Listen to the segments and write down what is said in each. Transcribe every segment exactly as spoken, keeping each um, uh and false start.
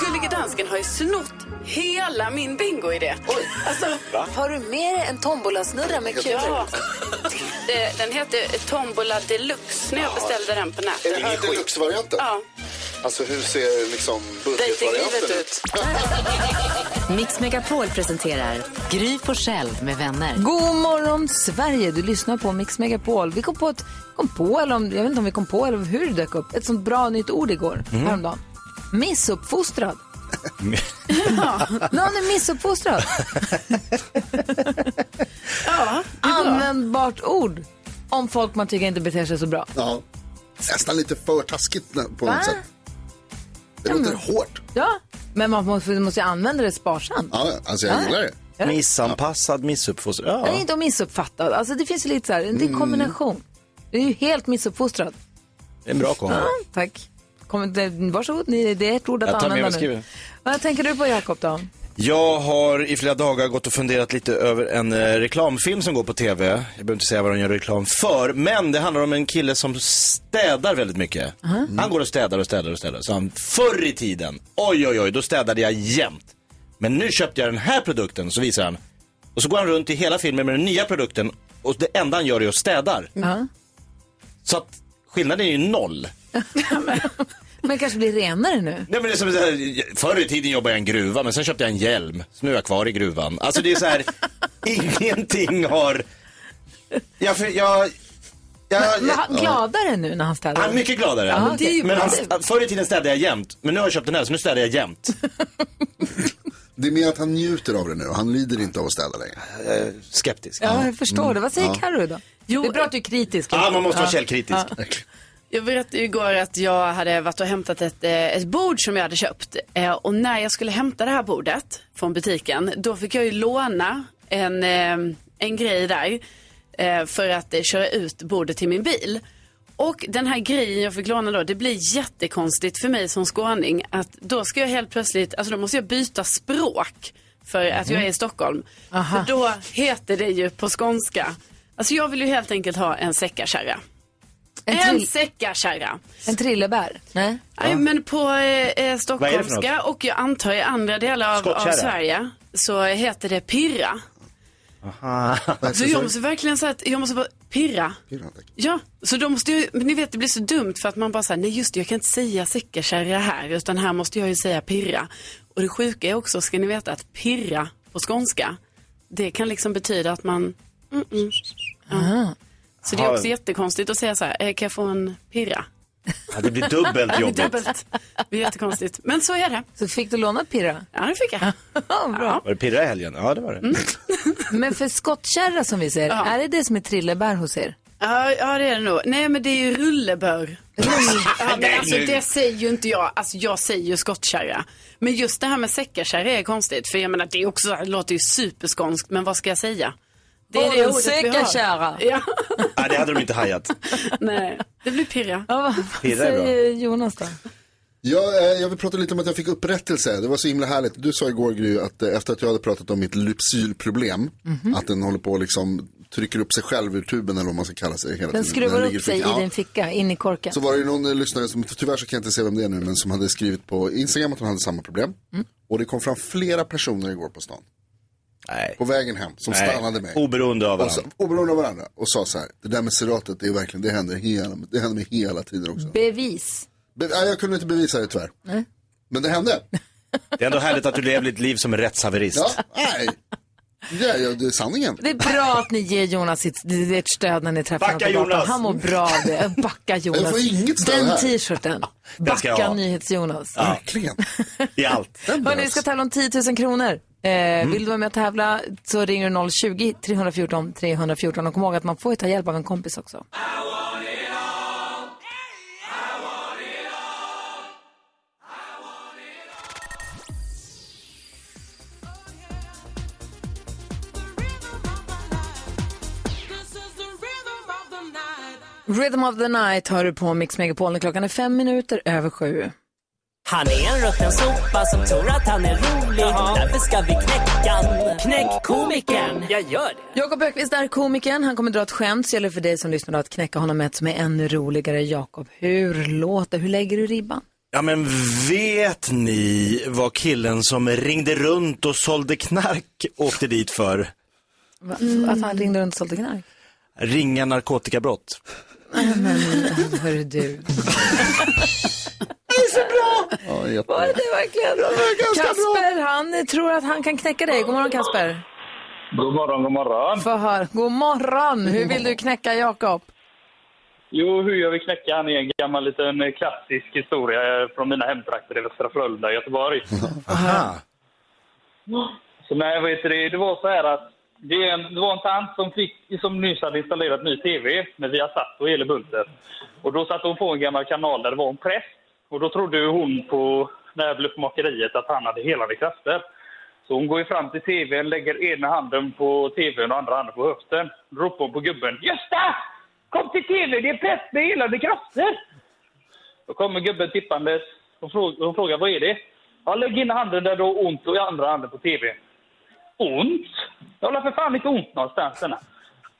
Gullige Dansken har ju snott hela min bingo-idé. Oj, alltså, har du med dig en tombolasnurra med kul? Ja. Det, den heter Tombola Deluxe när jag beställde den på nätet. Är det ingen deluxe-varianten? Ja. Alltså hur ser liksom budgetvarianten ut? Mix Megapol presenterar Gry Forssell med vänner. God morgon Sverige, du lyssnar på Mix Megapol. Vi kom på ett, kom på eller om, jag vet inte om vi kom på eller hur det dök upp. Ett sånt bra nytt ord igår, mm. häromdagen. Missuppfostrad. Ja, någon är missuppfostrad. Ja, användbart ord om folk man tycker inte beter sig så bra. Ja, nästan lite för taskigt på något sätt. Det låter ja, hårt. Ja, men man måste, måste använda det sparsamt. Ja, alltså jag ja. gillar det. Ja. Missanpassad, missuppfostrad. Ja. Nej, inte missuppfattad. Alltså det finns ju lite så här, det är kombination. Det är ju helt missuppfostrad. Det är en bra komma. Ja, tack. Kommer, varsågod, ni, det är ett ord att jag använda nu. Skriven. Vad tänker du på, Jakob, då? Jag har i flera dagar gått och funderat lite över en eh, reklamfilm som går på tv. Jag behöver inte säga vad de gör reklam för, men det handlar om en kille som städar väldigt mycket. Uh-huh. Mm. Han går och städar och städar och städar. Så han, förr i tiden, oj oj oj, då städade jag jämt. Men nu köpte jag den här produkten, så visar han. Och så går han runt i hela filmen med den nya produkten och det enda han gör är att städar. Uh-huh. Så att skillnaden är ju noll. Men kanske blir renare nu. Nej, men det är som så här, förr i tiden jobbade jag i en gruva, men sen köpte jag en hjälm, så nu är jag kvar i gruvan. Alltså det är så här, ingenting har jag, för, jag, jag, men, jag han gladare ja. nu när han städar. Han är mycket gladare. Aha, okay. Men han, förr i tiden städade jag jämt, men nu har jag köpt den här, så nu städar jag jämt. Det är mer att han njuter av det nu. Han lider inte av att städa längre. Jag är skeptisk. Ja, jag förstår mm. det. Vad säger ja. Karo då? Jo, det är bra att du är kritisk. Ja, man måste vara källkritisk. Ja. Jag berättade igår att jag hade varit och hämtat ett, ett bord som jag hade köpt. Och när jag skulle hämta det här bordet från butiken, då fick jag ju låna en, en grej där för att köra ut bordet till min bil. Och den här grejen jag fick låna då, det blir jättekonstigt för mig som skåning. Att då ska jag helt plötsligt, alltså då måste jag byta språk för att jag är i Stockholm. Aha. För då heter det ju på skånska. Alltså jag vill ju helt enkelt ha en säckarkärra. En, tri- en säckarkärra. En trillebär. Nej, ja. Men på eh, stockholmska och jag antar i andra delar av, av Sverige så heter det pirra. Aha. Så jag måste verkligen säga att jag måste bara pirra. pirra ja, så då måste jag, ni vet det blir så dumt för att man bara säger nej just det, jag kan inte säga säckarkärra här utan här måste jag ju säga pirra. Och det sjuka är också, ska ni veta att pirra på skånska, det kan liksom betyda att man mm-mm. Ja. Aha. Så det är också jättekonstigt att säga så här, kan jag få en pirra? Ja, det blir dubbelt jobbigt. Det blir dubbelt. Det blir jättekonstigt. Men så är det. Så fick du låna pirra? Ja, det fick jag. Ja, bra. Ja. Var det pirra i helgen? Ja, det var det. Mm. Men för skottkärra som vi ser, ja. Är det det som är trillebär hos er? Ja, ja, det är det nog. Nej, men det är ju rullebör. Ja, men alltså det säger ju inte jag. Alltså jag säger ju skottkärra. Men just det här med säckarkärra är konstigt. För jag menar, det är också, det låter ju superskånskt. Men vad ska jag säga? Det är oh, det ordet säckarkärra. Ja. Nej, det hade de inte hajat. Nej, det blir pirra. Ja, vad säger Jonas då? Jag, eh, jag vill prata lite om att jag fick upprättelse. Det var så himla härligt. Du sa igår, Gry, att eh, efter att jag hade pratat om mitt lypsylproblem, mm-hmm. att den håller på att liksom trycker upp sig själv ur tuben eller vad man ska kalla sig hela den tiden. Skruvar den upp sig ficka. I din ficka, in i korken. Så var det ju någon lyssnare som, tyvärr så kan jag inte se vem det är nu, men som hade skrivit på Instagram att de hade samma problem. Mm. Och det kom fram flera personer igår på stan. Nej. På vägen hem, som Nej. stannade mig oberoende av varandra. Så, oberoende av varandra. Och sa så här, det där med seratet, det är verkligen, det händer hela, det händer mig hela tiden också. Bevis Be- nej, jag kunde inte bevisa det tyvärr. Nej. Men det hände. Det är ändå härligt att du lever ditt liv som en rättshaverist. Ja, nej. Ja, ja, det är sanningen. Det är bra att ni ger Jonas sitt, ert stöd när ni träffar honom på Jonas. Han mår bra av det. Backa Jonas. Jag får inget stöd här. Den t-shirten. Backa NyhetsJonas. Ja, verkligen. I allt. Hörrni, vi ska tävla om tio tusen kronor. Mm. Vill du vara med att tävla så ringer du noll tjugo, tre fjorton, tre fjorton. Och kom ihåg att man får ju ta hjälp av en kompis också. Rhythm of the Night hör du på Mix Megapol. Klockan är fem minuter över sju. Han är en rutten sopa som tror att han är rolig. Jaha. Därför ska vi knäcka. Knäck komikern. Jag gör det. Jakob Öqvist är komikern. Han kommer dra ett skämt. Så gäller för dig som lyssnar att knäcka honom med ett som är ännu roligare. Jakob, hur låter? Hur lägger du ribban? Ja, men vet ni vad killen som ringde runt och sålde knark åkte dit för? Mm. Att han ringde runt och sålde knark? Ringa narkotikabrott. Men hör du... Det är så bra! Ja, var det verkligen? Kasper, han tror att han kan knäcka dig. God morgon, Kasper. God morgon, god morgon. Förhör. God morgon. Hur vill du knäcka Jakob? Jo, hur jag vill knäcka han är en gammal liten klassisk historia från mina hemtrakter i Västra Frölunda, Göteborg. Aha. Så nej, vet du, det var så här att det, en, det var en tant som, fick, som nyss hade installerat ny tv med Viasat och hela bulten. Och då satt hon på en gammal kanal där det var en präst. Och då trodde hon på det här bluffmakeriet att han hade helande krafter. Så hon går ju fram till tvn, lägger ena handen på tvn och andra handen på höften. Ropar hon på gubben. Gösta! Kom till tvn, det är präst med helande krafter! Då kommer gubben tippandes och frågar, och frågar vad är det? Ja, lägg in handen där då ont och andra handen på tvn. Ont? Jag håller för fan inte ont någonstans. Denna.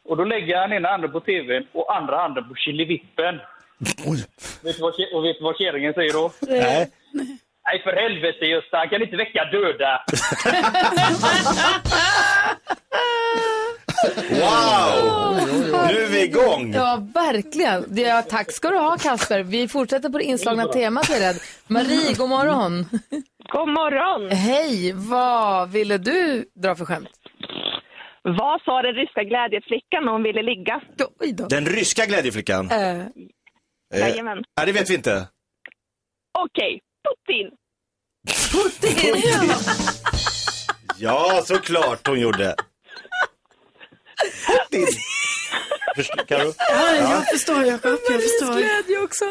Och då lägger han ena handen på tvn och andra handen på chilivippen. Vet du vad, och vet du vad kärringen säger då? Nej. Nej, för helvete just det. Han kan inte väcka döda. Wow! Nu är vi igång. Ja, verkligen. Ja, tack ska du ha, Kasper. Vi fortsätter på det inslagna temat. Marie, god morgon. God morgon. Hej, vad ville du dra för skämt? Vad sa den ryska glädjeflickan när hon ville ligga? Då, då. Den ryska glädjeflickan? Eh... Äh. Jajamän. Nej, eh, det vet vi inte. Okej, Putin. Putin. Putin. Ja, såklart hon gjorde. Putin. Förstår, Karo? Ja, jag ja. förstår, Jakob. Jag förstår. Men det är glädje också.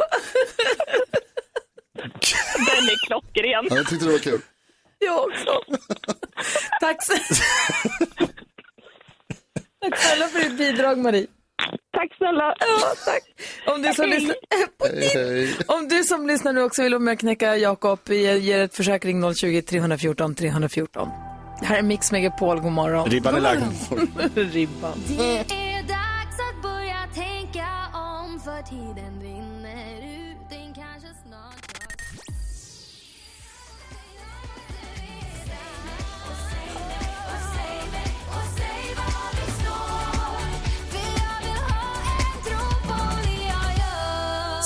Den är klockren. Ja, jag tyckte det var kul. Jag också. Tack så Tack snälla för ditt bidrag, Marie. Tack snälla. Ja, tack. Om du, som lyssnar... hej, hej. Om du som lyssnar nu också vill vara med och knäcka Jakob, ger ett försäkring noll tjugo, tre fjorton, tre fjorton. Här är Mix Megapol, god morgon. Ribban är lagd. Ribban. Det är dags att börja tänka om, för tiden rinner ut, den kanske snart.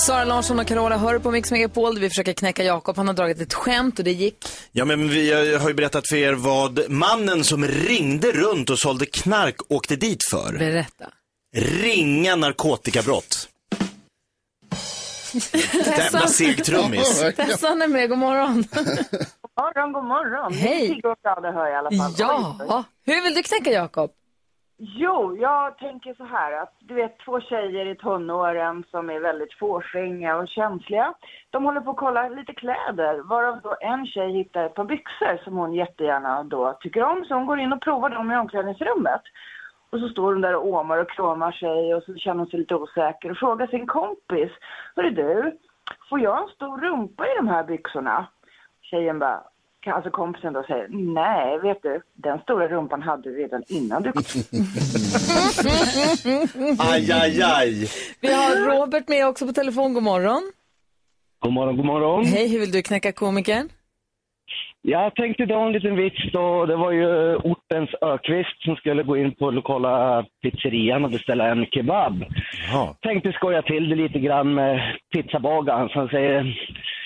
Sara Larsson och Carola hör på Mix Megapol. Vi försöker knäcka Jakob. Han har dragit ett skämt och det gick. Ja, men vi har ju berättat för er vad mannen som ringde runt och sålde knark åkte dit för. Berätta. Ringa narkotikabrott. Jävla segtrummis. Tessan är med, god morgon. God morgon, god morgon. Hej. Det hör jag i alla fall. Ja, hur vill du knäcka Jakob? Jo, jag tänker så här att du vet två tjejer i tonåren som är väldigt fåfänga och känsliga. De håller på att kolla lite kläder, varav då en tjej hittar ett par byxor som hon jättegärna då tycker om. Så hon går in och provar dem i omklädningsrummet. Och så står hon där och åmar och kramar sig och så känner hon sig lite osäker och frågar sin kompis. Hörru du, får jag en stor rumpa i de här byxorna? Tjejen bara... Alltså kompisen då säger, nej vet du, den stora rumpan hade du redan innan du kom. Aj, aj, aj. Vi har Robert med också på telefon, god morgon. God morgon, god morgon. Hej, hur vill du knäcka komikern? Jag tänkte dra en liten vits då, det var ju ortens Öqvist som skulle gå in på lokala pizzerian och beställa en kebab. Aha. Tänkte skoja till det lite grann med pizzabagaren som säger,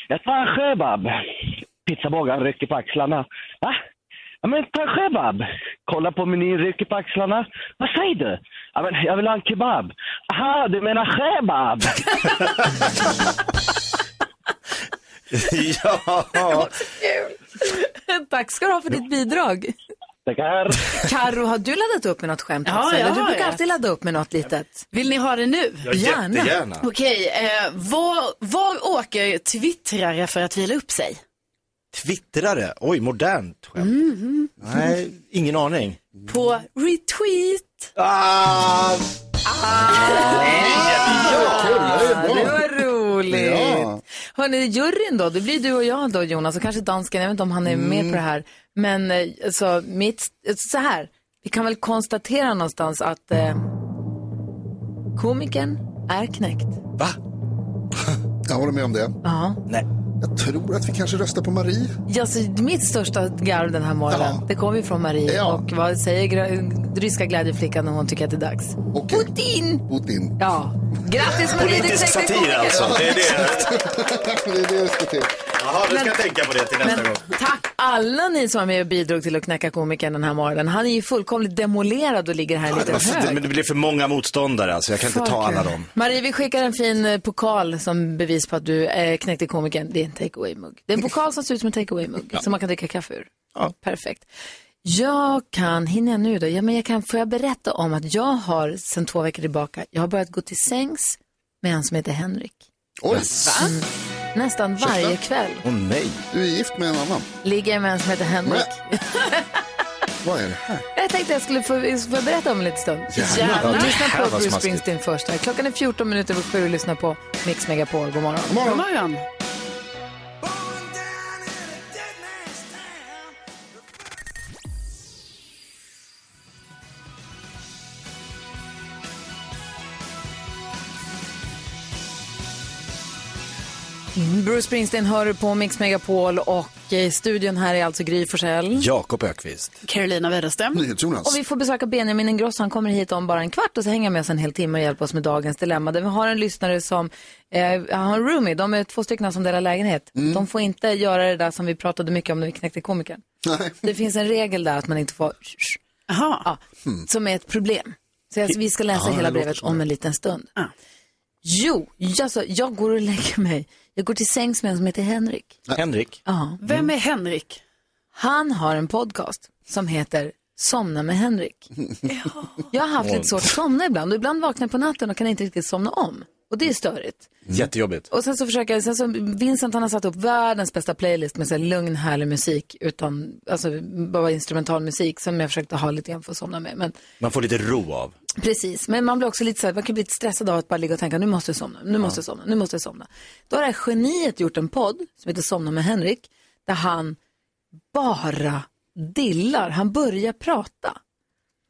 jag tar en kebab. Pizzabagaren rycker på axlarna. Va? Ja men ta en kebab. Kolla på menyn, rycker på axlarna. Vad säger du? Ja men jag vill ha en kebab. Aha, du menar kebab. Ja. Det var så kul. Tack ska du ha för ditt bidrag. Tackar. Karo, har du laddat upp med något skämt? Ja, ja, du brukar ja. alltid ladda upp med något litet. Vill ni ha det nu? Ja, gärna. Jättegärna. Okej, eh, var, var åker twittrare för att vila upp sig? Twittrare? Oj, modernt skämt. Mm-hmm. Nej, ingen aning. På retweet. Ah! Ah! Nej, ja! Hörrni, juryn då, det blir du och jag då, Jonas, och kanske dansken, jag vet inte om han är med mm. på det här. Men alltså, mitt, så här, vi kan väl konstatera någonstans att eh, komikern är knäckt. Va? Jag håller med om det. Ja. Nej. Jag tror att vi kanske röstar på Marie. Ja, så mitt största garv den här morgonen, ja. Det kommer ju från Marie. Ja. Och vad säger gr- ryska glädjeflickan när hon tycker att det är dags? Okay. Putin! Putin. Ja. Grattis Marie, det är satir alltså. Det är det. Det är det jag ska till. Jaha, du ska men, tänka på det till nästa men, gång. Tack alla ni som var med och bidrog till att knäcka komikern den här morgonen. Han är ju fullkomligt demolerad och ligger här ja, lite hög. Det, men det blir för många motståndare, alltså jag kan Fuck. inte ta alla dem. Marie, vi skickar en fin pokal som bevis på att du eh, knäckte komikern. Det är en takeaway-mugg. Det är en pokal som ser ut som en takeaway-mugg ja. Som man kan dricka kaffe ur. Ja. Perfekt. Jag kan, hinner jag nu då? Ja, men jag kan, får jag berätta om att jag har sedan två veckor tillbaka, jag har börjat gå till sängs med en som heter Henrik. Oj! Va? Mm. Nästan varje Kösta? Kväll. Åh oh, nej, du är gift med en annan. Ligger med en som heter Henrik. Vad är det här? Jag tänkte jag skulle få, få berätta om lite stund. Gärna, Gärna. lyssna på Bruce Springsteen först här. Klockan är fjorton minuter över sju och lyssna på Mix Megapol. God morgon. God morgon. God morgon. Bruce Springsteen hör på Mix Megapol och i studion här är alltså Gry Forssell, Jakob Öqvist, Karolina Widerström och vi får besöka Benjamin Ingrosso. Han kommer hit om bara en kvart och så hänger med oss en hel timme och hjälper oss med dagens dilemma. Där vi har en lyssnare som eh, har en roomie, de är två stycken som delar lägenhet. Mm. De får inte göra det där som vi pratade mycket om när vi knäckte komikern. Nej. Det finns en regel där att man inte får Aha. Ja, mm. som är ett problem. Så alltså, vi ska läsa Aha, hela brevet om en liten stund. Ah. Jo, alltså, jag går och lägger mig. Jag går till sängs med en som heter Henrik. Henrik? Ja. Vem är Henrik? Han har en podcast som heter Somna med Henrik. Ja. Jag har haft lite svårt att somna ibland. Och ibland vaknar på natten och kan inte riktigt somna om. Och det är störigt. Jättejobbigt. Och sen så försöker jag, sen så Vincent han har satt upp världens bästa playlist med så här lugn, härlig musik. Utan, alltså bara instrumental musik som jag försökte ha lite grann för att somna med. Men man får lite ro av. Precis, men man blir också lite så här, man kan bli lite stressad av att bara ligga och tänka, nu måste jag somna, nu ja. måste jag somna, nu måste jag somna. Då har det här geniet gjort en podd som heter Somna med Henrik, där han bara dillar, han börjar prata.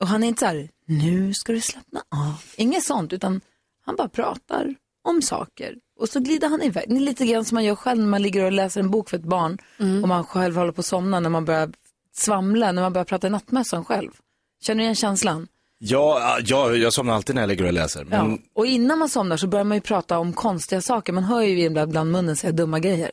Och han är inte så här, nu ska du slappna av. Inget sånt, utan han bara pratar om saker. Och så glider han iväg, det är lite grann som man gör själv när man ligger och läser en bok för ett barn. Mm. Och man själv håller på att somna när man börjar svamla, när man börjar prata i nattmössan själv. Känner du igen känslan? Ja, ja, jag somnar alltid när jag ligger och läser. Men... Ja. Och innan man somnar så börjar man ju prata om konstiga saker. Man hör ju ibland bland munnen säga dumma grejer.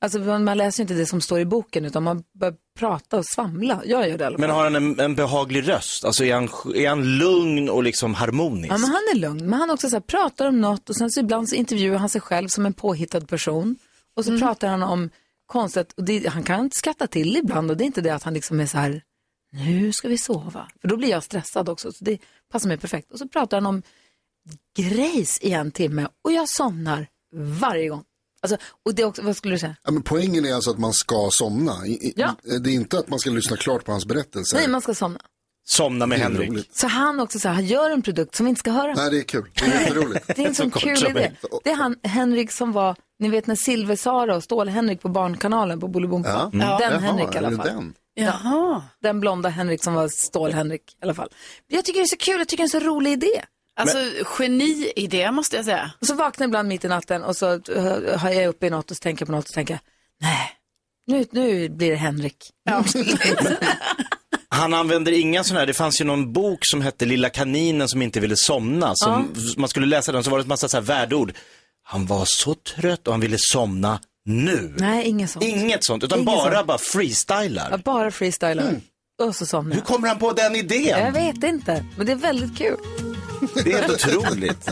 Alltså man läser ju inte det som står i boken utan man börjar prata och svamla. Jag gör det i alla fall. Men har han en, en behaglig röst? Alltså är han, är han lugn och liksom harmonisk? Ja, men han är lugn. Men han också så här, pratar om något och sen så ibland så intervjuar han sig själv som en påhittad person. Och så mm. pratar han om konstigt. Och det, han kan inte skratta till ibland och det är inte det att han liksom är så här... Nu ska vi sova. För då blir jag stressad också. Så det passar mig perfekt. Och så pratar han om grejs i en timme. Och jag somnar varje gång. Alltså, och det också, vad skulle du säga? Ja, men poängen är alltså att man ska somna. I, ja. Det är inte att man ska lyssna klart på hans berättelse. Nej, man ska somna. Somna med Henrik. Roligt. Så han också så här, han gör en produkt som vi inte ska höra. Nej, det är kul. Det är roligt. Det är en sån kul idé. Det är han, Henrik som var, ni vet när Silver Sara och Stål Henrik på Barnkanalen på Bollegonkpa. Ja. Mm. Den Jaha, Henrik i alla fall. Den? Jaha. Den blonda Henrik som var Stål-Henrik i alla fall. Jag tycker det är så kul, jag tycker det är en så rolig idé. Alltså men... geni-idé måste jag säga. Och så vaknar jag ibland mitt i natten och så har jag uppe i något och så tänker på något och tänker nej, nu, nu blir det Henrik. Ja. Han använder inga sådana här, det fanns ju någon bok som hette Lilla kaninen som inte ville somna. Som ja. Man skulle läsa den så var det en massa så här värdeord. Han var så trött och han ville somna. Nu? Nej, inget sånt. Inget sånt, utan inget bara, sånt. bara freestylar. Ja, bara freestylar. Mm. Och så somnar. Hur kommer han på den idén? Jag vet inte, men det är väldigt kul. Det är otroligt.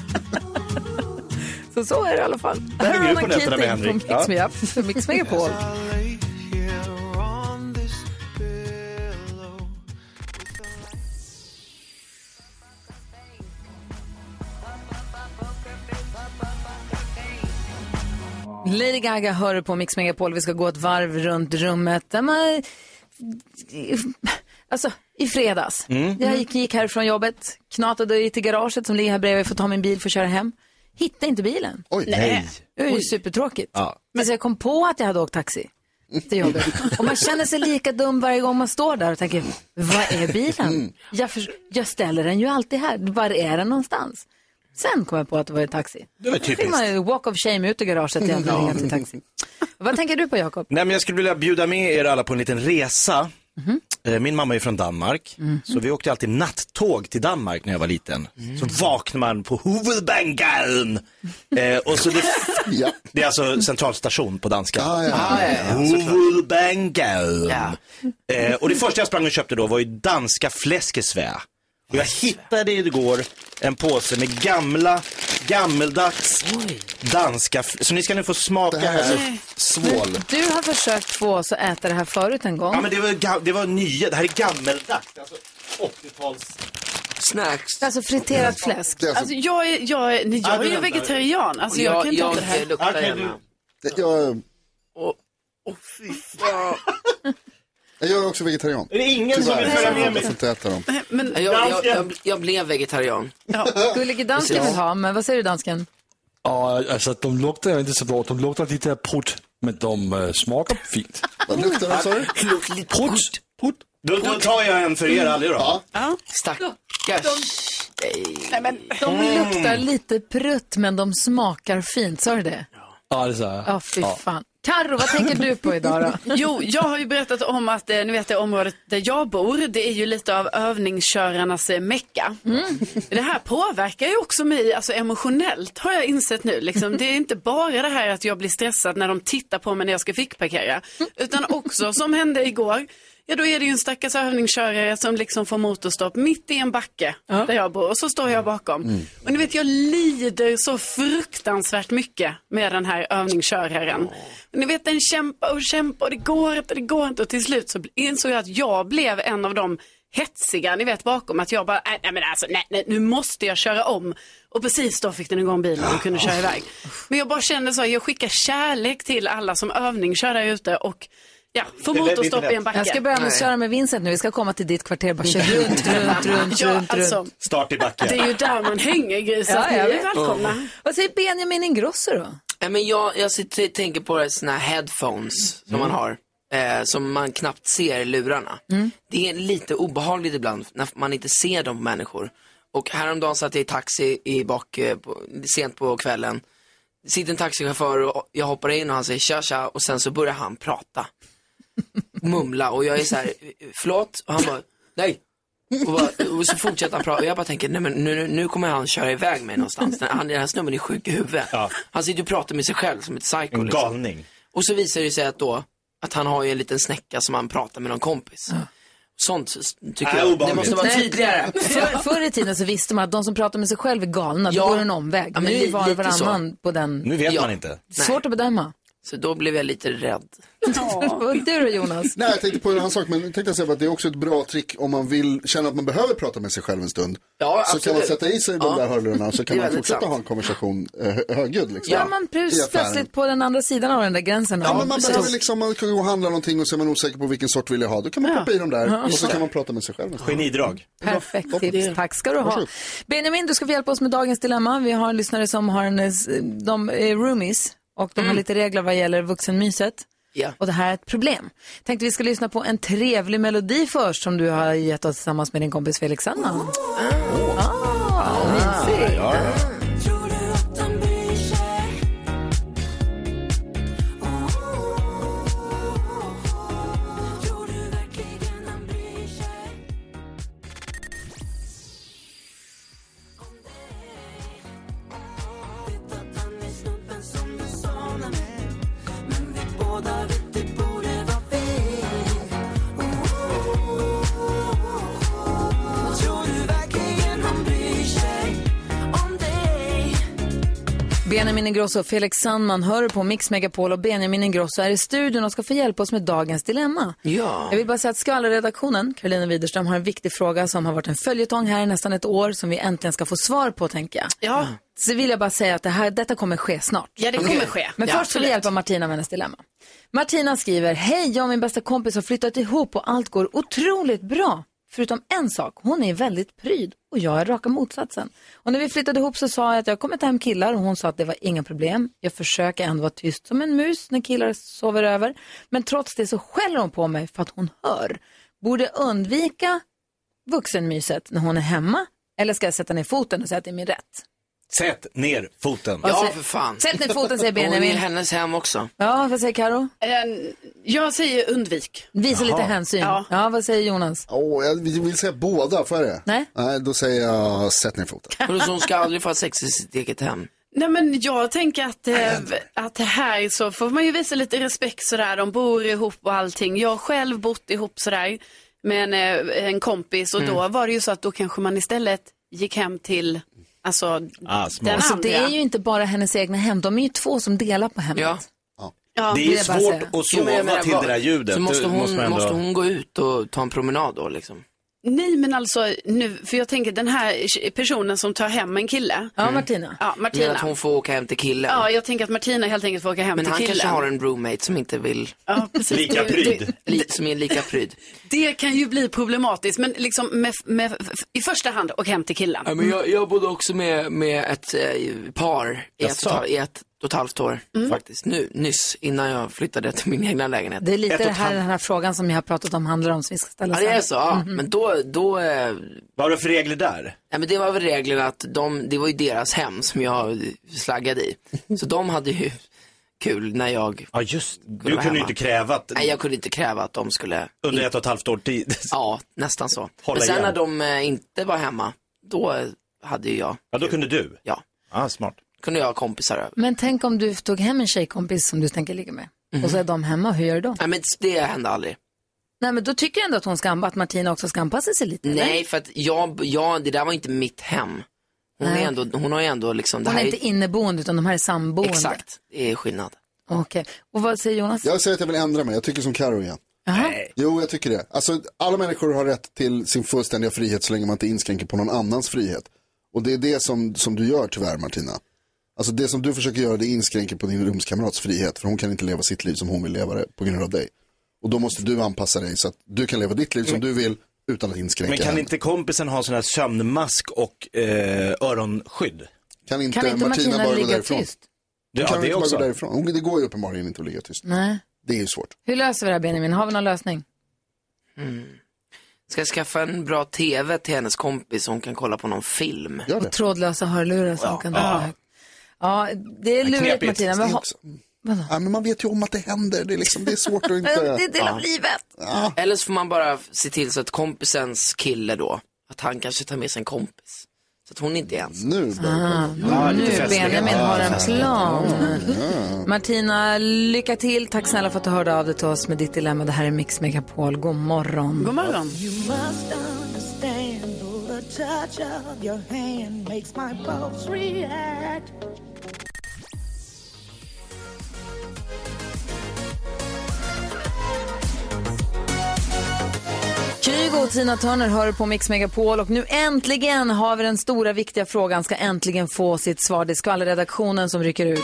så så är det i alla fall. Det här är gruppen efter med Henrik. Mix Me Up, ja. Mix Megapol. Lady Gaga hör på Mix Megapol. Vi ska gå ett varv runt rummet. Man... Alltså, i fredags. Mm. Jag gick, gick här från jobbet. Knatade till garaget som ligger här bredvid för att ta min bil för att köra hem. Hittade inte bilen. Oj, nej. nej. Det var ju supertråkigt. Ja. Men så jag kom på att jag hade åkt taxi. Det jobbet. Och man känner sig lika dum varje gång man står där och tänker, vad är bilen? Jag, för, jag ställer den ju alltid här. Var är den någonstans? Sen kom jag på att det var en taxi. Det var typiskt. Fick man walk of shame ut i garaget igen och ringa till taxi. Vad tänker du på, Jakob? Nej, men jag skulle vilja bjuda med er alla på en liten resa. Mm-hmm. Min mamma är från Danmark. Mm-hmm. Så vi åkte alltid nattåg till Danmark när jag var liten. Mm. Så vaknar man på Hovedbanken. eh, och så det, ja. Det är alltså centralstation på danska. Ah, ja. Ah, ja. Hovedbanken. Ja. Eh, och det första jag sprang och köpte då var ju danska fläskesvä. Och jag hittade igår en påse med gamla, gammeldags danska... Så ni ska nu få smaka här svål. Du, du har försökt få oss att äta det här förut en gång. Ja, men det var, det var nya. Det här är gammeldags. Alltså åttio-tals... Snacks. Alltså friterat fläsk. Alltså jag är, jag är, nej, jag är ju vegetarian. Alltså jag, jag kan inte jag, det här. Luktar okay, du... det, jag... Åh, åh fy fan. Jag är också vegetarian. Är det ingen tyvärr, som vill följa med mig? Nej, men jag, jag, jag, jag blev vegetarian. Ja. Gullige Danskan vill ha, men vad säger du, dansken? Ja, alltså de luktar inte så bra. De luktar lite prutt, men de uh, smakar fint. Vad luktar de, sorry? Prutt, prutt. Då tar jag en för er allihop. Ja. Ja. Stackars. Nej, men de luktar lite prutt, men de smakar fint, sa du det? Ja, det sa jag. Ja, fy fan. Karo, vad tänker du på idag då? Jo, jag har ju berättat om att eh, ni vet det området där jag bor, det är ju lite av övningskörarnas eh, mecka. Mm. Det här påverkar ju också mig, alltså emotionellt har jag insett nu. Liksom. Det är inte bara det här att jag blir stressad när de tittar på mig när jag ska fickparkera. Utan också, som hände igår, ja då är det ju en stackars övningskörare som liksom får motorstopp mitt i en backe uh-huh. där jag bor. Och så står jag bakom. Mm. Och ni vet, jag lider så fruktansvärt mycket med den här övningsköraren. Oh. Ni vet, den kämpar och kämpar och det går inte, det går inte. Och till slut så insåg jag att jag blev en av de hetsiga, ni vet, bakom. Att jag bara, nej men alltså, nej, nej, nu måste jag köra om. Och precis då fick den igång bilen och kunde köra iväg. Men jag bara kände så, jag skickar kärlek till alla som övningskör där ute och... Ja, för motorstopp i en backe. Jag ska börja med att köra med Vincent nu. Vi ska komma till ditt kvarter. Bara kör runt, runt, runt, ja, runt, alltså, runt. Start i backen. Det är ju där man hänger, grisar. Ja, ja, välkomna. Oh. Vad säger Benjamin Ingrosso då? Äh, men jag, jag sitter, tänker på såna här headphones mm. som man har. Eh, som man knappt ser i lurarna. Mm. Det är lite obehagligt ibland när man inte ser dem människor. Och häromdagen satt jag i taxi i bak, eh, på, sent på kvällen. Sitter en taxichaufför och jag hoppar in och han säger tja tja. Och sen så börjar han prata. Mumla och jag är så här förlåt och han bara nej och, bara, och så fortsätter han prata och jag bara tänker nej men nu, nu kommer han köra iväg mig någonstans. Han, den här snubben är sjuk i huvudet ja. Han sitter och pratar med sig själv som ett psycho en galning liksom. Och så visar det sig att då att han har ju en liten snäcka som han pratar med någon kompis ja. Sånt tycker äh, jag det måste vara tydligare. För, förr i tiden så visste man att de som pratar med sig själv är galna ja. Då går en omväg ja, men, men det var varannan på den. Nu vet ja. Man inte. Svårt att bedöma. Så då blev jag lite rädd. Ja. Du då, Jonas? Nej, jag tänkte på en annan sak. Men jag tänkte säga att det är också ett bra trick om man vill känna att man behöver prata med sig själv en stund. Ja, så kan man sätta i sig ja. De där hörlurarna så kan man fortsätta sant. Ha en konversation hö- högljudd. Liksom. Ja, man plötsligt på den andra sidan av den där gränsen. Ja, men man behöver liksom, man kan gå och handla någonting och så är man osäker på vilken sort vill jag ha. Då kan man ja. Ploppa i dem där ja, och så kan man prata med sig själv. Genidrag. Perfekt ja. Tips. Tack ska du ha. Varsågod. Benjamin, du ska få hjälpa oss med dagens dilemma. Vi har en lyssnare som har en, de är roomies. Och de mm. har lite regler vad gäller vuxenmyset. Yeah. Och det här är ett problem. Tänkte vi ska lyssna på en trevlig melodi först som du har gett oss tillsammans med din kompis Felix Anna. Oh. Oh. Ah, ah, ja. Benjamin Ingrosso och Felix Sandman hör på Mix Megapol och Benjamin Ingrosso är i studion och ska få hjälpa oss med dagens dilemma. Ja. Jag vill bara säga att skvallerredaktionen, Karolina Widerström, har en viktig fråga som har varit en följetong här i nästan ett år som vi äntligen ska få svar på, tänker jag. Ja. Så vill jag bara säga att det här, detta kommer ske snart. Ja, det kommer ske. Men ja, först ska vi hjälpa Martina med hennes dilemma. Martina skriver, hej, jag och min bästa kompis har flyttat ihop och allt går otroligt bra. Förutom en sak, hon är väldigt pryd och jag är raka motsatsen. Och när vi flyttade ihop så sa jag att jag kommit hem killar och hon sa att det var inga problem. Jag försöker ändå vara tyst som en mus när killar sover över. Men trots det så skäller hon på mig för att hon hör. Borde undvika vuxenmyset när hon är hemma? Eller ska jag sätta ner foten och säga att det är min rätt? Sätt ner foten. Ja, för fan. Sätt ner foten, säger Benjamin. Hon är hennes hem också. Ja, vad säger Karo? Jag säger undvik. Visa Jaha. lite hänsyn. Ja. ja, vad säger Jonas? Oh, jag vill säga båda, får jag det? Nej. Nej, då säger jag sätt ner foten. För hon ska aldrig få sex i sitt eget hem. Nej, men jag tänker att, eh, att här så får man ju visa lite respekt sådär. De bor ihop och allting. Jag har själv bott ihop sådär med en, en kompis. Och mm. då var det ju så att då kanske man istället gick hem till... Alltså, ah, alltså det är ju inte bara hennes egna hem. De är ju två som delar på hemmet. Ja. Ja. Det är, det är svårt att sova ja, menar, till var... det där ljudet. Så måste hon, måste, ändå... måste hon gå ut och ta en promenad då liksom? Nej, men alltså nu, för jag tänker den här personen som tar hem en kille. Ja, mm. Martina. Ja, Martina. Men att hon får åka hem till killen. Ja, jag tänker att Martina helt enkelt får åka hem men till killen. Men han kanske har en roommate som inte vill. Ja, precis. Lika pryd. Det, som är lika pryd. Det kan ju bli problematiskt, men liksom med, med, i första hand åka hem till killen. Ja, men jag, jag bodde också med, med ett eh, par i ett, i ett och ett halvt år mm. faktiskt, nu, nyss, innan jag flyttade till min egna lägenhet. Det är lite det här, den här frågan som jag har pratat om handlar om som vi ska ställa sig. Ja, det är så, ja. Mm-hmm. Men då... då eh... Vad var det för regler där? Ja, men det var väl regler att de, det var ju deras hem som jag slaggade i. Så de hade ju kul när jag... Ja, just. Du kunde hemma. Inte kräva att... Nej, jag kunde inte kräva att de skulle... Under ett och ett halvt år tid. Ja, nästan så. Hålla men sen igen. När de eh, inte var hemma, då hade ju jag... Ja, då kul. Kunde du? Ja. Ah, smart. Kunde jag ha kompisar över. Men tänk om du tog hem en tjejkompis som du tänker ligga med. Mm. Och så är de hemma, hur gör du då? Nej, men det hände aldrig. Nej, men då tycker jag ändå att, hon ska, att Martina också ska anpassa sig lite. Nej, eller? För att jag, jag, det där var inte mitt hem. Hon, är ändå, hon har ju ändå liksom... Hon det här är inte är... inneboende utan de här är samboende. Exakt, det är skillnad. Okej, okay. Och vad säger Jonas? Jag säger att jag vill ändra mig, jag tycker som Karo igen. Nej. Jo, jag tycker det. Alltså, alla människor har rätt till sin fullständiga frihet så länge man inte inskränker på någon annans frihet. Och det är det som, som du gör tyvärr, Martina. Alltså det som du försöker göra, det inskränker på din rumskamrats frihet. För hon kan inte leva sitt liv som hon vill leva det på grund av dig. Och då måste du anpassa dig så att du kan leva ditt liv som du vill utan att inskränka henne. Men kan henne. Inte kompisen ha sån här sömnmask och eh, öronskydd? Kan inte, kan inte Martina, Martina bara ligga gå därifrån? Tyst? Hon ja, kan det inte också. Bara gå därifrån. Hon, det går ju uppenbarligen inte att ligga tyst. Nej. Det är ju svårt. Hur löser vi det här, Benjamin? Har vi någon lösning? Mm. Ska jag skaffa en bra tv till hennes kompis så hon kan kolla på någon film? Och trådlösa hörlurar som ja. Kan dra högt. Ja, det är lurigt, Martina. Men ha... ja, men man vet ju om att det händer. Det är, liksom, det är svårt att inte... det är del av ja. Livet. Ja. Eller så får man bara se till så att kompisens kille då, att han kanske tar med sin kompis. Så att hon inte är ens. Nu, ah, ja, nu Benjamin har en plan. Ja. Martina, lycka till. Tack snälla för att du hörde av dig till oss med ditt dilemma. Det här är Mix Megapol. God morgon. God morgon. You must understand the touch of your hand makes my pulse react. Kygo och Tina Turner hör på Mix Megapol och nu äntligen har vi den stora viktiga frågan, ska äntligen få sitt svar. Det är skvallerredaktionen som rycker ut.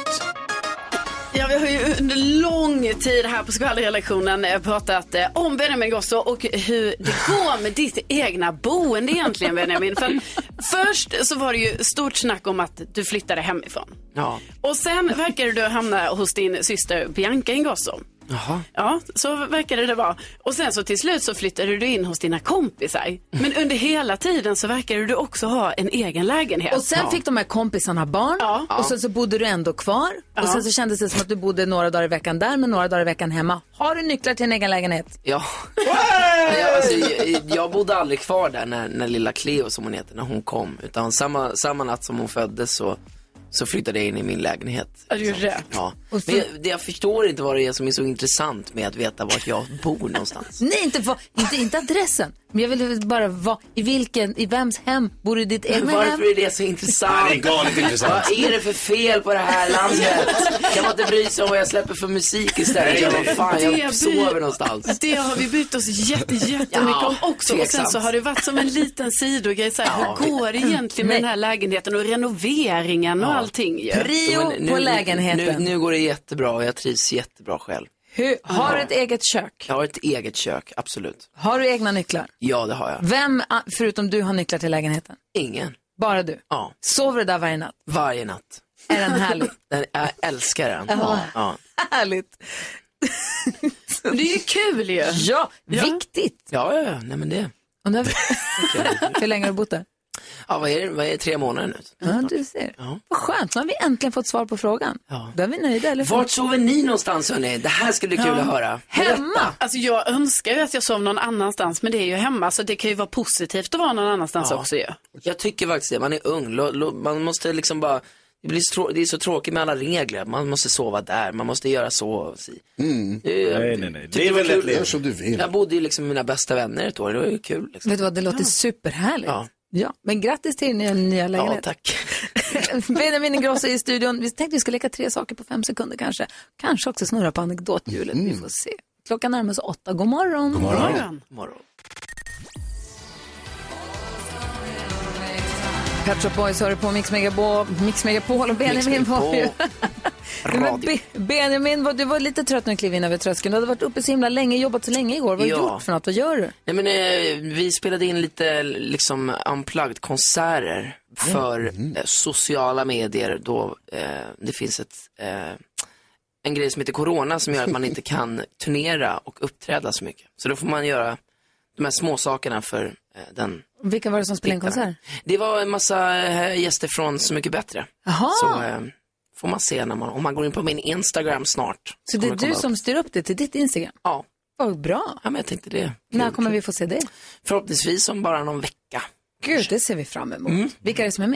Ja, vi har ju under lång tid här på skvallerredaktionen pratat om Benjamin Ingrosso och hur det går med ditt egna boende egentligen, Benjamin. För först så var det ju stort snack om att du flyttade hemifrån. Ja. Och sen verkade du hamna hos din syster Bianca Ingrosso. Jaha. Ja, så verkade det vara. Och sen så till slut så flyttade du in hos dina kompisar. Men under hela tiden så verkade du också ha en egen lägenhet. Och sen ja. Fick de här kompisarna barn ja. Och sen så bodde du ändå kvar ja. Och sen så kändes det som att du bodde några dagar i veckan där, men några dagar i veckan hemma. Har du nycklar till en egen lägenhet? Ja. jag, alltså, jag, jag bodde aldrig kvar där när, när lilla Cleo, som hon heter, när hon kom. Utan samma, samma natt som hon föddes så Så flyttade jag in i min lägenhet. Liksom. Ja. Men jag, det jag förstår inte vad det är som är så intressant med att veta vart jag bor någonstans. Nej, inte, va, inte, inte adressen. Men jag vill bara va, i vilken, i vems hem bor du, ditt egna hem? Varför är det så intressant? Det är galet intressant. Vad är det för fel på det här landet? Kan man inte bry sig om vad jag släpper för musik istället? Jag, vad fan, jag det sover vi, någonstans. Det har vi bytt oss jätte, jättemycket ja, om också. Tveksamt. Och sen så har det varit som en liten sidogrej. Så här, ja. Hur går det egentligen med Nej. Den här lägenheten och renoveringen och ja. Allting? Prio nu, på lägenheten. Nu, nu går det jättebra och jag trivs jättebra själv. Hur, har du ett eget kök? Jag har ett eget kök, absolut. Har du egna nycklar? Ja, det har jag. Vem, förutom du, har nycklar till lägenheten? Ingen. Bara du? Ja. Sover du där varje natt? Varje natt. Är den härlig? Den, jag älskar den. Ja. Ja. Härligt. Det är ju kul ju. Ja, ja. Viktigt. Ja, ja, ja. Nej, men det. Och nu, hur länge har du bott där? Ja, vad är det? Vad är det? Tre månader nu. Ja, du ser. Ja. Vad skönt, nu har vi äntligen fått svar på frågan. Ja. Då är vi nöjda. Eller? Vart sover ni någonstans, hörni? Det här skulle bli kul ja. Att höra. Hemma? Berätta. Alltså jag önskar ju att jag sov någon annanstans, men det är ju hemma. Så det kan ju vara positivt att vara någon annanstans ja. Också ju. Jag tycker faktiskt det, man är ung. Lo, lo, man måste liksom bara... Det, blir så, det är så tråkigt med alla regler. Man måste sova där, man måste göra så. Mm. Jag, nej, nej, nej. Det är väl lätt som du vill. Jag bodde ju liksom med mina bästa vänner ett år, det var ju kul. Liksom. Vet du vad, det låter ja. Superhärligt. Ja. Ja, men grattis till er nya, nya lägenhet. Ja, tack. Benjamin Ingrosso i studion. Vi tänkte vi skulle leka tre saker på fem sekunder kanske. Kanske också snurra på anekdothjulet. Mm. Vi får se. Klockan närmar sig åtta. God morgon. God morgon. God morgon. God morgon. Pet Shop Boys hör på Mix Megapol, Mix Megapol och Benjamin var ju... Be- Benjamin, var, du var lite trött när du klev in över tröskeln. Du hade varit uppe så himla länge, jobbat så länge igår. Vad har ja. Du gjort för något? Vad gör du? Nej, men, eh, vi spelade in lite liksom, unplugged-konserter för mm. eh, sociala medier. Då, eh, det finns ett, eh, en grej som heter corona som gör att man inte kan turnera och uppträda så mycket. Så då får man göra de här små sakerna för eh, den... Vilka var det som spelade en konsert? Det var en massa gäster från Så mycket bättre. Aha. Så eh, får man se när man, om man går in på min Instagram snart. Så det är du som upp. Styr upp det till ditt Instagram? Ja. Vad bra. Ja, men jag tänkte det. Kul, när kommer kul. Vi få se det? Förhoppningsvis om bara någon vecka. Gud, det ser vi fram emot. Mm. Vilka är det som är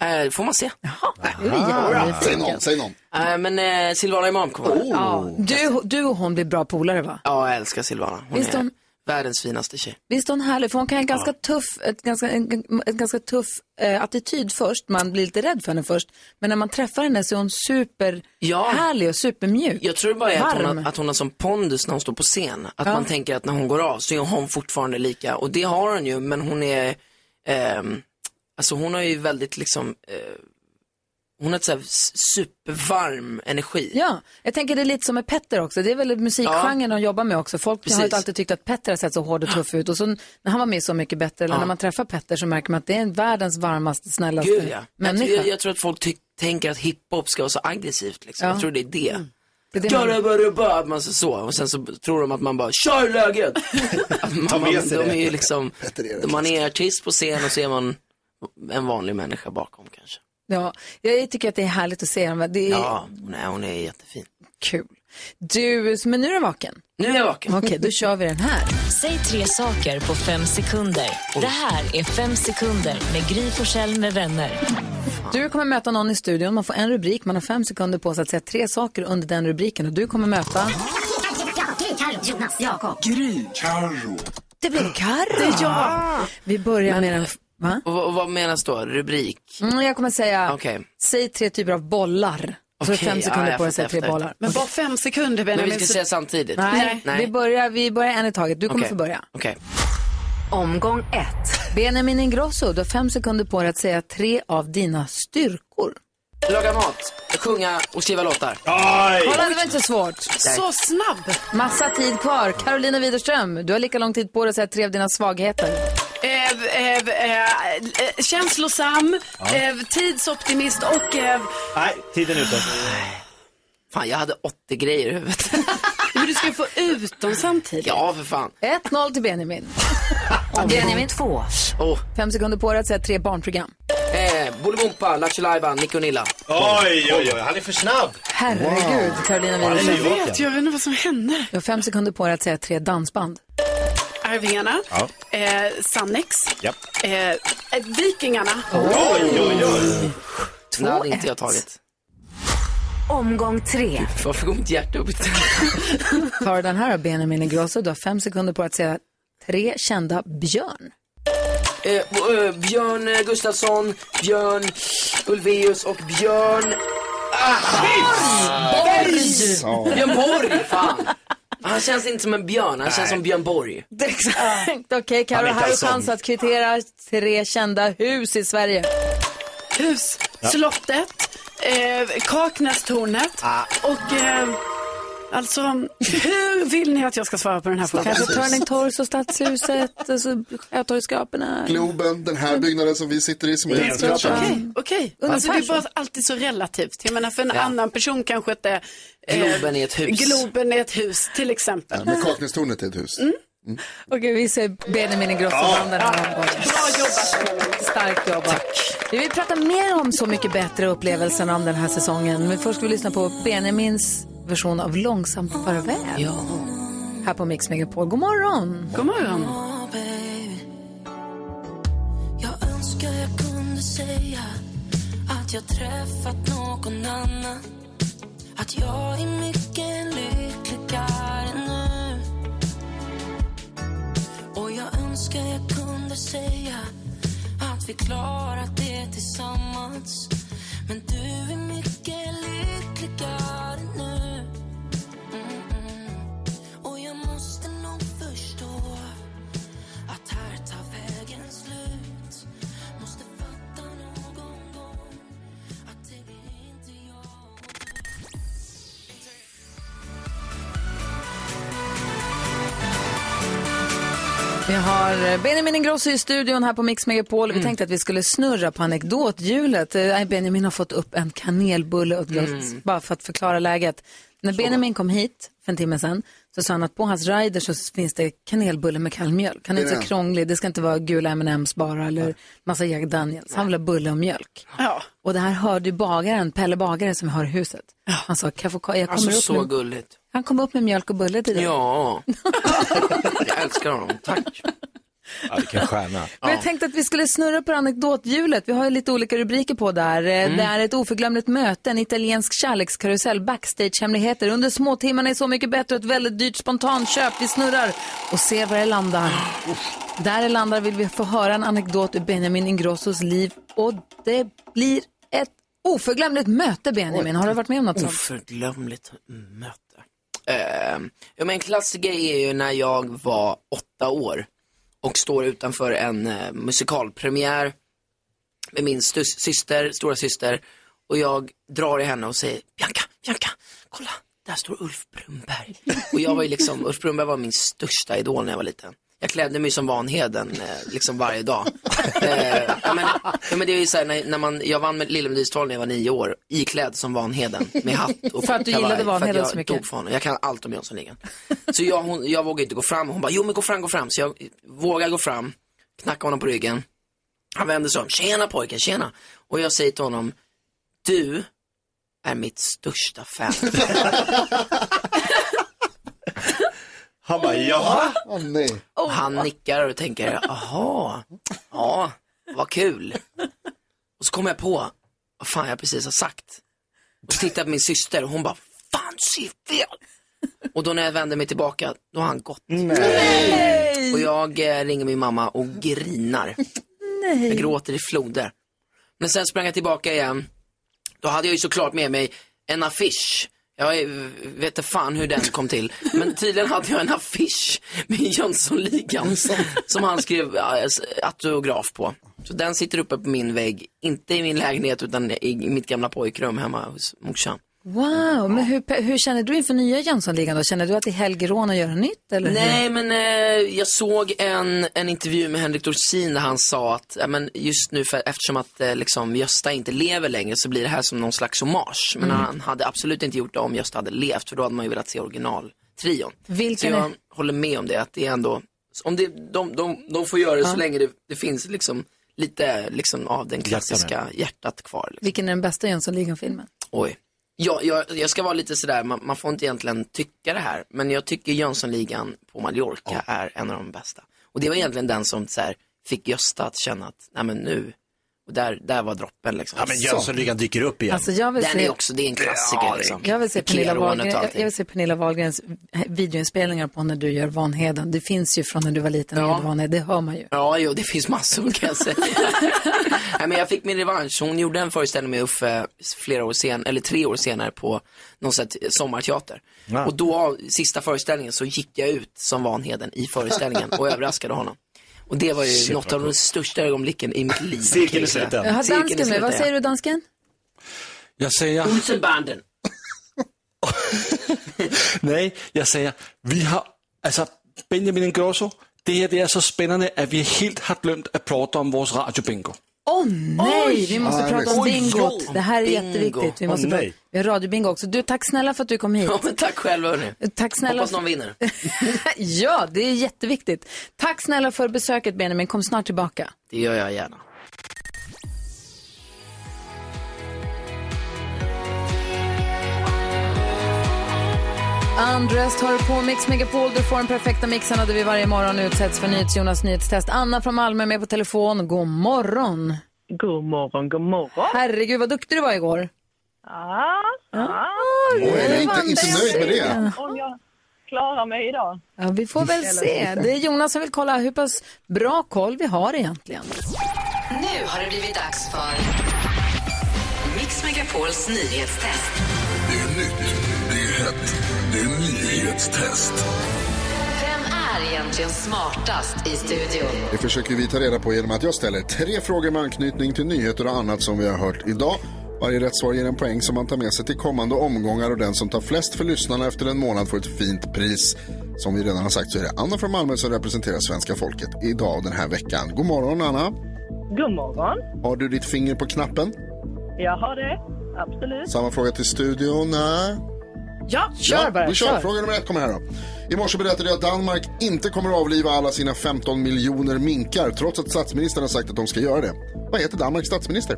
med? Eh, får man se. Jaha. Jaha. Säg någon, säg någon. Eh, men eh, Silvana Imam kommer. Oh. Ja. Du, du och hon blir bra polare, va? Ja, jag älskar Silvana. Hon Visst är... Hon... Världens finaste tjej. Visst är hon härlig, för hon kan ha en ganska ja. tuff, ett ganska, en, en ganska tuff eh, attityd först. Man blir lite rädd för henne först. Men när man träffar henne så är hon superhärlig ja. Och supermjuk. Jag tror bara att hon, har, att hon har som pondus när hon står på scen. Att ja. Man tänker att när hon går av så är hon fortfarande lika. Och det har hon ju, men hon är... Eh, alltså hon har ju väldigt liksom... Eh, hon har ett så här supervarm energi. Ja, jag tänker det är lite som med Petter också. Det är väl musikgenren ja. De jobbar med också. Folk Precis. Har ju alltid tyckt att Petter har sett så hård och tuff ut. Och så när han var med Så mycket bättre, eller ja. När man träffar Petter så märker man att det är en världens varmaste, snällaste Gud, ja. Människa. Jag, jag tror att folk ty- tänker att hiphop ska vara så aggressivt. Liksom. Ja. Jag tror det är det. Mm. Det är bara att man så så och sen så tror de att man bara kör läget. man, man, de är ju liksom, man är artist på scen och så är man en vanlig människa bakom kanske. Ja, jag tycker att det är härligt att se henne. Det är... Ja, nej, hon är jättefin. Kul. Du, men nu är du vaken. Nu är jag vaken. Okej, då kör vi den här. Säg tre saker på fem sekunder. Oj. Det här är fem sekunder med Gry Forssell med vänner. Du kommer möta någon i studion. Man får en rubrik, man har fem sekunder på sig att säga tre saker under den rubriken. Och du kommer möta... Gry, Karro, Jonas, Jakob. Gry, Karro. Det blir Karro. Det är jag. Vi börjar men... med den... Va? Och, och vad menas då? Rubrik? Mm, jag kommer säga, okay. Säg tre typer av bollar. Så okay, fem sekunder ja, på att säga tre bollar. Men bara fem sekunder. Men vi ska så... säga samtidigt. Nej, nej. nej. Vi, börjar, vi börjar en i taget. Du kommer okay. få börja. Okay. Omgång ett. Benjamin Ingrosso, du har fem sekunder på att säga tre av dina styrkor. Laga mat, sjunga och skriva låtar. Aj! Kolla, det var inte så svårt. Så snabb. Massa tid kvar. Karolina Widerström, du har lika lång tid på dig att säga tre av dina svagheter. Eh, eh, eh, känslosam, ja. eh, tidsoptimist och... Eh... Nej, tiden är ute. Fan, jag hade åttio grejer i huvudet. Men du ska få ut dem samtidigt. Ja, för fan. ett noll till Benjamin. Benjamin två. Oh. Fem sekunder på dig att säga tre barnprogram. Eh, Bollegonkpa, Nachulajban, Nicko och Nilla. Oj, oj, oj, han är för snabb. Herregud, wow. Karolina Widerström. Ja, jag vet, jag vet inte vad som händer. Du har fem sekunder på dig att säga tre dansband. Arvena, ja. eh, Sanex, ja. eh, Vikingarna. Oj, oj, oj. Det hade inte jag tagit. Omgång tre. Varför går mitt hjärta upp? Tar den här av Benjamin Ingrosso. Du har fem sekunder på att säga tre kända Björn. Eh, eh, Björn Gustafsson, Björn Ulvaeus och Björn... Ah, Borg! Borg! Björn Borg, fan! Han känns inte som en björn, han känns som Björn Borg. Exakt. Okej, Karo, här är chans att kvittera tre kända hus i Sverige. Hus, ja. Slottet, eh, Kaknästornet ah. och... Eh, Alltså, hur vill ni att jag ska svara på den här frågan? Alltså, Turning Torso, Stadshuset, alltså, Ötorgskaperna. Globen, den här byggnaden som vi sitter i som är helt klart. Okej, okej. Alltså, det är bara alltid så relativt. Jag menar, för en ja. annan person kanske inte... Eh, Globen är ett hus. Globen är ett hus, till exempel. Ja, men Kaknästornet är ett hus. Mm. Mm. Okej, vi ser Benjamin Ingrosso ja. vandra den här omgången. Bra jobbat. Starkt jobbat. Tack. Vi vill prata mer om Så mycket bättre upplevelsen om den här säsongen. Men först ska vi lyssna på Benjamins version av Långsamt farväl. Ja. Här på Mix Megapol. God morgon. God morgon. Jag önskar jag kunde säga att jag träffat någon annan. Att jag är mycket lyckligare nu. Och jag önskar jag kunde säga att vi klarat det tillsammans. Men du är mycket lyckligare nu. Mm-mm. Och jag måste nog förstå att här tar vägen slut. Måste fatta någon gång att det blir inte jag. Vi har Benjamin Ingrosso i studion här på Mix Megapol. Vi mm. tänkte att vi skulle snurra på anekdothjulet. Benjamin har fått upp en kanelbulle och glatt, mm. bara för att förklara läget. När så. Benjamin kom hit för en timme sedan så sa han att på hans rider så finns det kanelbulle med kallmjölk. Han är inte så krånglig, det ska inte vara gula M and M's bara eller massa Jack Daniels. Han vill ha bulle och mjölk. Ja. Och det här hörde bagaren, Pelle Bagare som har huset. Han sa, jag kommer alltså, upp så med... gulligt. Han kom upp med mjölk och bulle till dig. Ja, jag älskar honom, tack. Ja, vilken stjärna. Men jag tänkte att vi skulle snurra på anekdothjulet. Vi har ju lite olika rubriker på där. Mm. Det är ett oförglömligt möte, en italiensk kärlekskarusell, backstage-hemligheter. Under småtimmarna är Så mycket bättre, ett väldigt dyrt spontanköp. Vi snurrar och ser var det landar. Mm. Där det landar vill vi få höra en anekdot ur Benjamin Ingrossos liv. Och det blir ett oförglömligt möte, Benjamin. Har du varit med om något sånt? Oförglömligt möte. Uh, ja, men en klassiker är ju när jag var åtta år och står utanför en uh, musikalpremiär med min stus- syster, stora syster, och jag drar i henne och säger Bianca, Bianca, kolla, där står Ulf Brunberg. Och jag var ju liksom, Ulf Brunberg var min största idol när jag var liten. Jag klädde mig som Vanheden eh, liksom varje dag. eh, ja, men, ja, men det är ju så här, när, när man, jag vann med Lillemyrstal när jag var nio år. Iklädd som Vanheden med hatt och för att du gillade Vanheden så mycket. Jag kan allt om Jönsson-ligan. Så jag, hon, jag vågar inte gå fram. Hon bara, jo men gå fram, gå fram. Så jag vågar gå fram, knackar honom på ryggen. Han vänder sig om, tjena pojken, tjena. Och jag säger till honom, du är mitt största fan. Han bara, jaha. Oh, nej. Oh. Han nickar och tänker, aha, ja, vad kul. Och så kommer jag på, vad fan jag precis har sagt. Och så tittar jag på min syster och hon bara, fan, ser fel. Och då när jag vänder mig tillbaka, då har han gått. Nej. Och jag ringer min mamma och grinar. Nej. Jag gråter i floder. Men sen sprang jag tillbaka igen. Då hade jag ju såklart med mig en affisch. Jag vet inte fan hur den kom till. Men tydligen hade jag en affisch med Jönsson-ligan som han skrev autograf på. Så den sitter uppe på min vägg. Inte i min lägenhet utan i mitt gamla pojkrum hemma hos morsan. Wow, men hur, hur känner du inför nya Jönsson-ligan då? Känner du att det är helgerån att göra nytt? Eller? Nej, men eh, jag såg en, en intervju med Henrik Dorsin där han sa att eh, men just nu, för, eftersom att eh, liksom, Gösta inte lever längre så blir det här som någon slags hommage. Men mm. han hade absolut inte gjort det om Gösta hade levt, för då hade man ju velat se originaltrion. Vilken så jag är... håller med om det, att det är ändå... Om det, de, de, de får göra det ja. så länge det, det finns liksom, lite liksom, av den klassiska Hjärtan. hjärtat kvar. Liksom. Vilken är den bästa Jönsson-ligan-filmen? Oj. Ja, jag, jag ska vara lite sådär, man, man får inte egentligen tycka det här. Men jag tycker Jönsson-ligan på Mallorca oh. är en av de bästa. Och det var egentligen den som så här, fick Gösta att känna att, nej men nu, och där, där var droppen liksom. Ja men Jönsson-ligan dyker upp igen. Alltså, jag vill den se... är också, det är en klassiker ja, liksom. Jag vill se Pernilla Wahlgren, jag, jag vill se Pernilla Wahlgrens videoinspelningar på när du gör Vanheden. Det finns ju från när du var liten ja. Vanheden, det hör man ju. Ja, jo, det finns massor kan jag säga. Nej, men jag fick min revansch. Hon gjorde en föreställning med Uffe flera år sen, eller tre år senare på någon sätt sommarteater. Ja. Och då, sista föreställningen, så gick jag ut som Vanheden i föreställningen och överraskade honom. Och det var ju Shit, något av de största ögonblicken i mitt liv. Cirkeln i slutet. Jag har dansken med. Vad säger du, dansken? Jag säger... Olsenbanden. Nej, jeg sagde, vi har, altså Benjamin Ingrosso, det her det er så spændende, at vi helt har glemt at prate om vores radiobingo. Åh oh, nej, vi måste oh, prata om bingot. Det här är bingo. Jätteviktigt. Vi måste oh, prata. Vi har radiobingo också. Du, tack snälla för att du kom hit. Ja, men tack själv, hörni. Tack snälla. Hoppas någon vinner. Ja, det är jätteviktigt. Tack snälla för besöket, Benjamin. Kom snart tillbaka. Det gör jag gärna. Andres hör på Mix Megapol. Du får den perfekta mixen och vi varje morgon utsätts för nyhets Jonas nyhetstest. Anna från Malmö är med på telefon. God morgon. God morgon, god morgon. Herregud, vad duktig du var igår. Ja. Ah, ah. Oj, jag är inte, inte nöjd med det. Om jag klarar mig idag. Ja, vi får väl se. Det är Jonas som vill kolla hur pass bra koll vi har egentligen. Nu har det blivit dags för Mix Megapols nyhetstest. Det är nytt, det är hett. Det är nyhetstest. Vem är egentligen smartast i studion? Det försöker vi ta reda på genom att jag ställer tre frågor med anknytning till nyheter och annat som vi har hört idag. Varje rätt svar ger en poäng som man tar med sig till kommande omgångar och den som tar flest för lyssnarna efter en månad får ett fint pris. Som vi redan har sagt så är det Anna från Malmö som representerar svenska folket idag och den här veckan. God morgon, Anna. God morgon. Har du ditt finger på knappen? Jag har det, absolut. Samma fråga till studion. Ja, kör bara. Ja, vi kör. kör. Fråga nummer ett kommer här då. I morse berättade jag att Danmark inte kommer att avliva alla sina femton miljoner minkar trots att statsministern har sagt att de ska göra det. Vad heter Danmarks statsminister?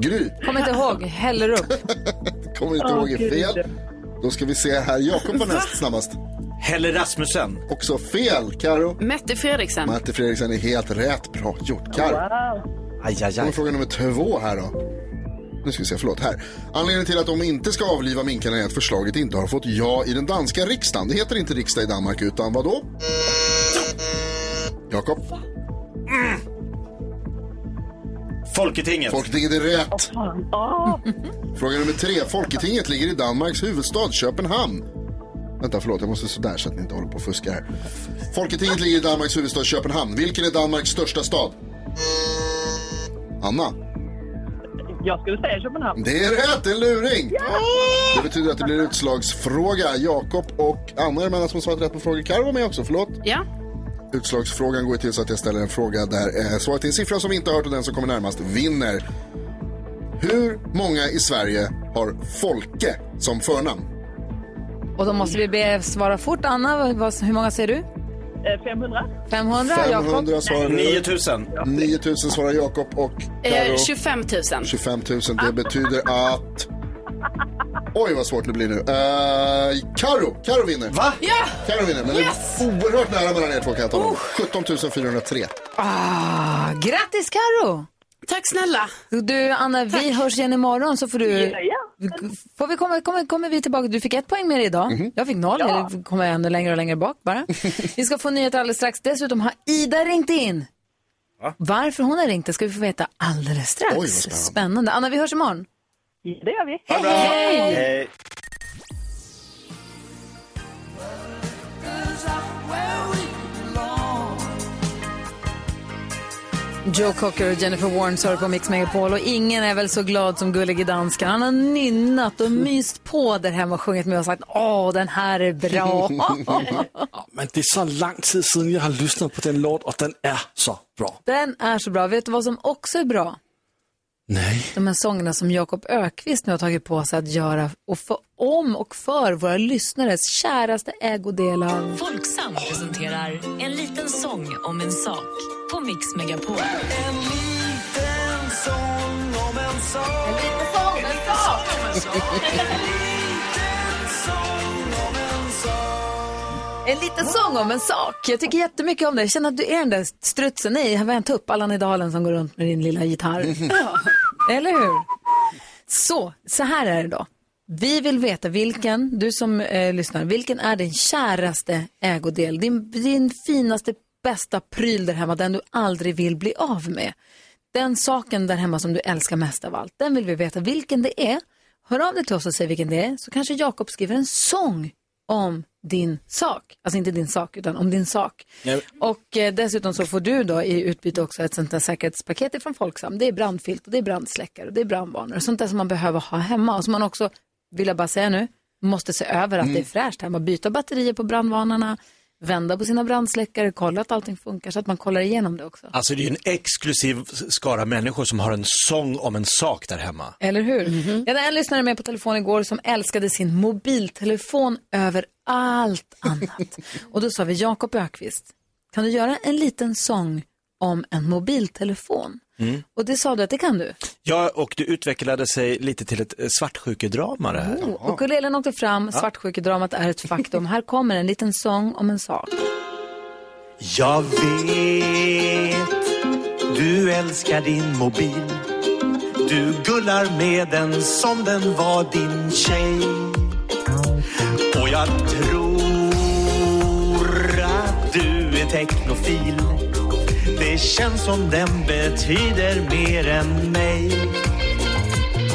Gry. Kom inte ihåg, häller upp. Kommer inte oh, ihåg är fel. Då ska vi se här, Jakob var näst snabbast. Helle Rasmussen. Också fel, Karo. Mette Frederiksen. Mette Frederiksen är helt rätt, bra gjort, Karo. Wow. Aj, aj, aj. Fråga nummer två här då. Nu ska vi se, förlåt här. Anledningen till att de inte ska avliva minkarna är att förslaget inte har fått ja i den danska riksdagen. Det heter inte riksdag i Danmark utan vad då? Jakob? Mm. Folketinget. Folketinget är rätt. Fråga nummer tre. Folketinget ligger i Danmarks huvudstad Köpenhamn. Vänta, förlåt, jag måste sådär så att ni inte håller på och fuskar här. Folketinget ligger i Danmarks huvudstad Köpenhamn. Vilken är Danmarks största stad? Anna? Jag skulle säga Köpenhamn. Det är rätt, en luring. Yeah! Det betyder att det blir utslagsfråga. Jakob och Anna är med som svarat rätt på frågor. Karo var med också, förlåt. Ja. Yeah. Utslagsfrågan går till så att jag ställer en fråga där svaret är en siffra som vi inte har hört och den som kommer närmast vinner. Hur många i Sverige har Folke som förnamn? Och då måste vi be svara fort. Anna, hur många säger du? femhundra femhundra svarar nio tusen nio tusen svarar Jakob och Karo. tjugofem tusen tjugofem tusen, det betyder att... Oj, vad svårt det blir nu. Uh, Karo, Karo vinner. Va? Ja! Yeah. Karo vinner, men yes! Det är oerhört nära mellan er två kan jag ta om. sjutton tusen fyrahundratre Ah, grattis, Karo! Tack snälla. Du, Anna, tack. Vi hörs igen imorgon så får du... Ja, ja. Får vi komma, kommer, kommer vi tillbaka? Du fick ett poäng med idag. Mm-hmm. Jag fick noll. Ja. Eller kommer jag ännu längre och längre bak bara. Vi ska få nyheter alldeles strax. Dessutom har Ida ringt in. Va? Varför hon har ringt det ska vi få veta alldeles strax. Oj, vad spännande. spännande. Anna, vi hörs imorgon. Det gör vi. Hej, hej! hej. hej. Joe Cocker och Jennifer Warren sörjer på Mix Megapol och ingen är väl så glad som Gullige Danskan. Han har nynnat och myst på där hemma och sjungit med och sagt åh, den här är bra. Ja, men det är så lång tid sedan jag har lyssnat på den låt och den är så bra. Den är så bra. Vet du vad som också är bra? Nej. De här sångerna som Jakob Öqvist nu har tagit på sig att göra och få om och för våra lyssnares käraste ägodelar. Folksam presenterar en liten sång om en sak på Mix Megapol. En liten sång om en sak. En liten sång om en sak. En liten sång om en sak. En liten sång om en sak. Jag tycker jättemycket om det. Jag känner att du är den där strutsen. Nej, här var en tupp. Allan i dalen som går runt med din lilla gitarr. Ja. Eller hur? Så, så här är det då. Vi vill veta vilken, du som eh, lyssnar, vilken är din käraste ägodel? Din, din finaste, bästa pryl där hemma, den du aldrig vill bli av med. Den saken där hemma som du älskar mest av allt, den vill vi veta vilken det är. Hör av dig till oss och säg vilken det är, så kanske Jakob skriver en sång om din sak. Alltså inte din sak, utan om din sak. Nej. Och eh, dessutom så får du då i utbyte också ett sånt där säkerhetspaket från Folksam. Det är brandfilt och det är brandsläckare och det är brandvarnare och sånt där som man behöver ha hemma. Och som man också, vill jag bara säga nu, måste se över att mm. det är fräscht hemma. Byta batterier på brandvarnarna, vända på sina brandsläckare, kolla att allting funkar så att man kollar igenom det också. Alltså det är ju en exklusiv skara människor som har en sång om en sak där hemma. Eller hur? Mm-hmm. Jag hade en lyssnare med på telefon igår som älskade sin mobiltelefon över allt annat. Och då sa vi, Jakob Öqvist, kan du göra en liten sång om en mobiltelefon? Mm. Och det sa du att det kan du. Ja, och det utvecklade sig lite till ett svartsjukedrama det här. Oh, och kulelen åkte fram, svartsjukedramat är ett faktum. Här kommer en liten sång om en sak. Jag vet, du älskar din mobil. Du gullar med den som den var din tjej. Och jag tror att du är teknofil. Det känns som den betyder mer än mig.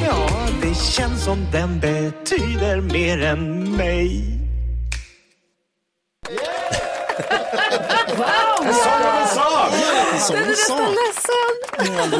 Ja, det känns som den betyder mer än mig. Yeah! Wow! En sång om en sak! En sång om en sak!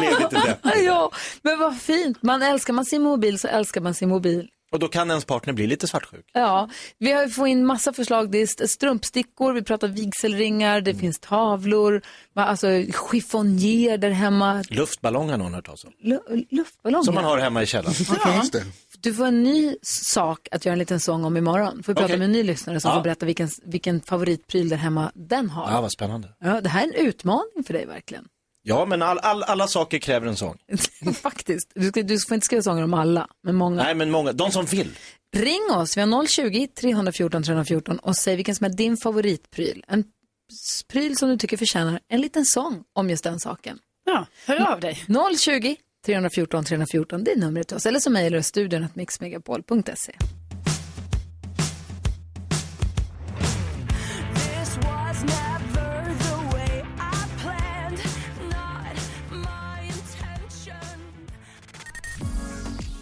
Den är ja, men vad fint. Man älskar man sin mobil så älskar man sin mobil. Och då kan ens partner bli lite svartsjuk. Ja, vi har fått in massa förslag. Det är strumpstickor, vi pratar vigselringar, det mm. finns tavlor, alltså chiffonjer där hemma. Luftballonger någon hört alltså. Lu- luftballonger? Som man har hemma i källaren. Ja. Ja. Du får en ny sak att göra en liten sång om imorgon. Får vi okay. prata med en ny lyssnare som ja. får berätta vilken, vilken favoritpryl där hemma den har. Ja, vad spännande. Ja, det här är en utmaning för dig verkligen. Ja, men all, all, alla saker kräver en sång. Faktiskt. Du, ska, du får inte skriva sånger om alla, men många. Nej, men många. De som vill. Ring oss. Vi har noll tjugo, tre fjorton, tre fjorton och säg vilken som är din favoritpryl. En pryl som du tycker förtjänar en liten sång om just den saken. Ja, hör av dig. noll tjugo, tre fjorton, tre fjorton. Det är numret till oss. Eller så mejlar studion att mix megapol punkt se.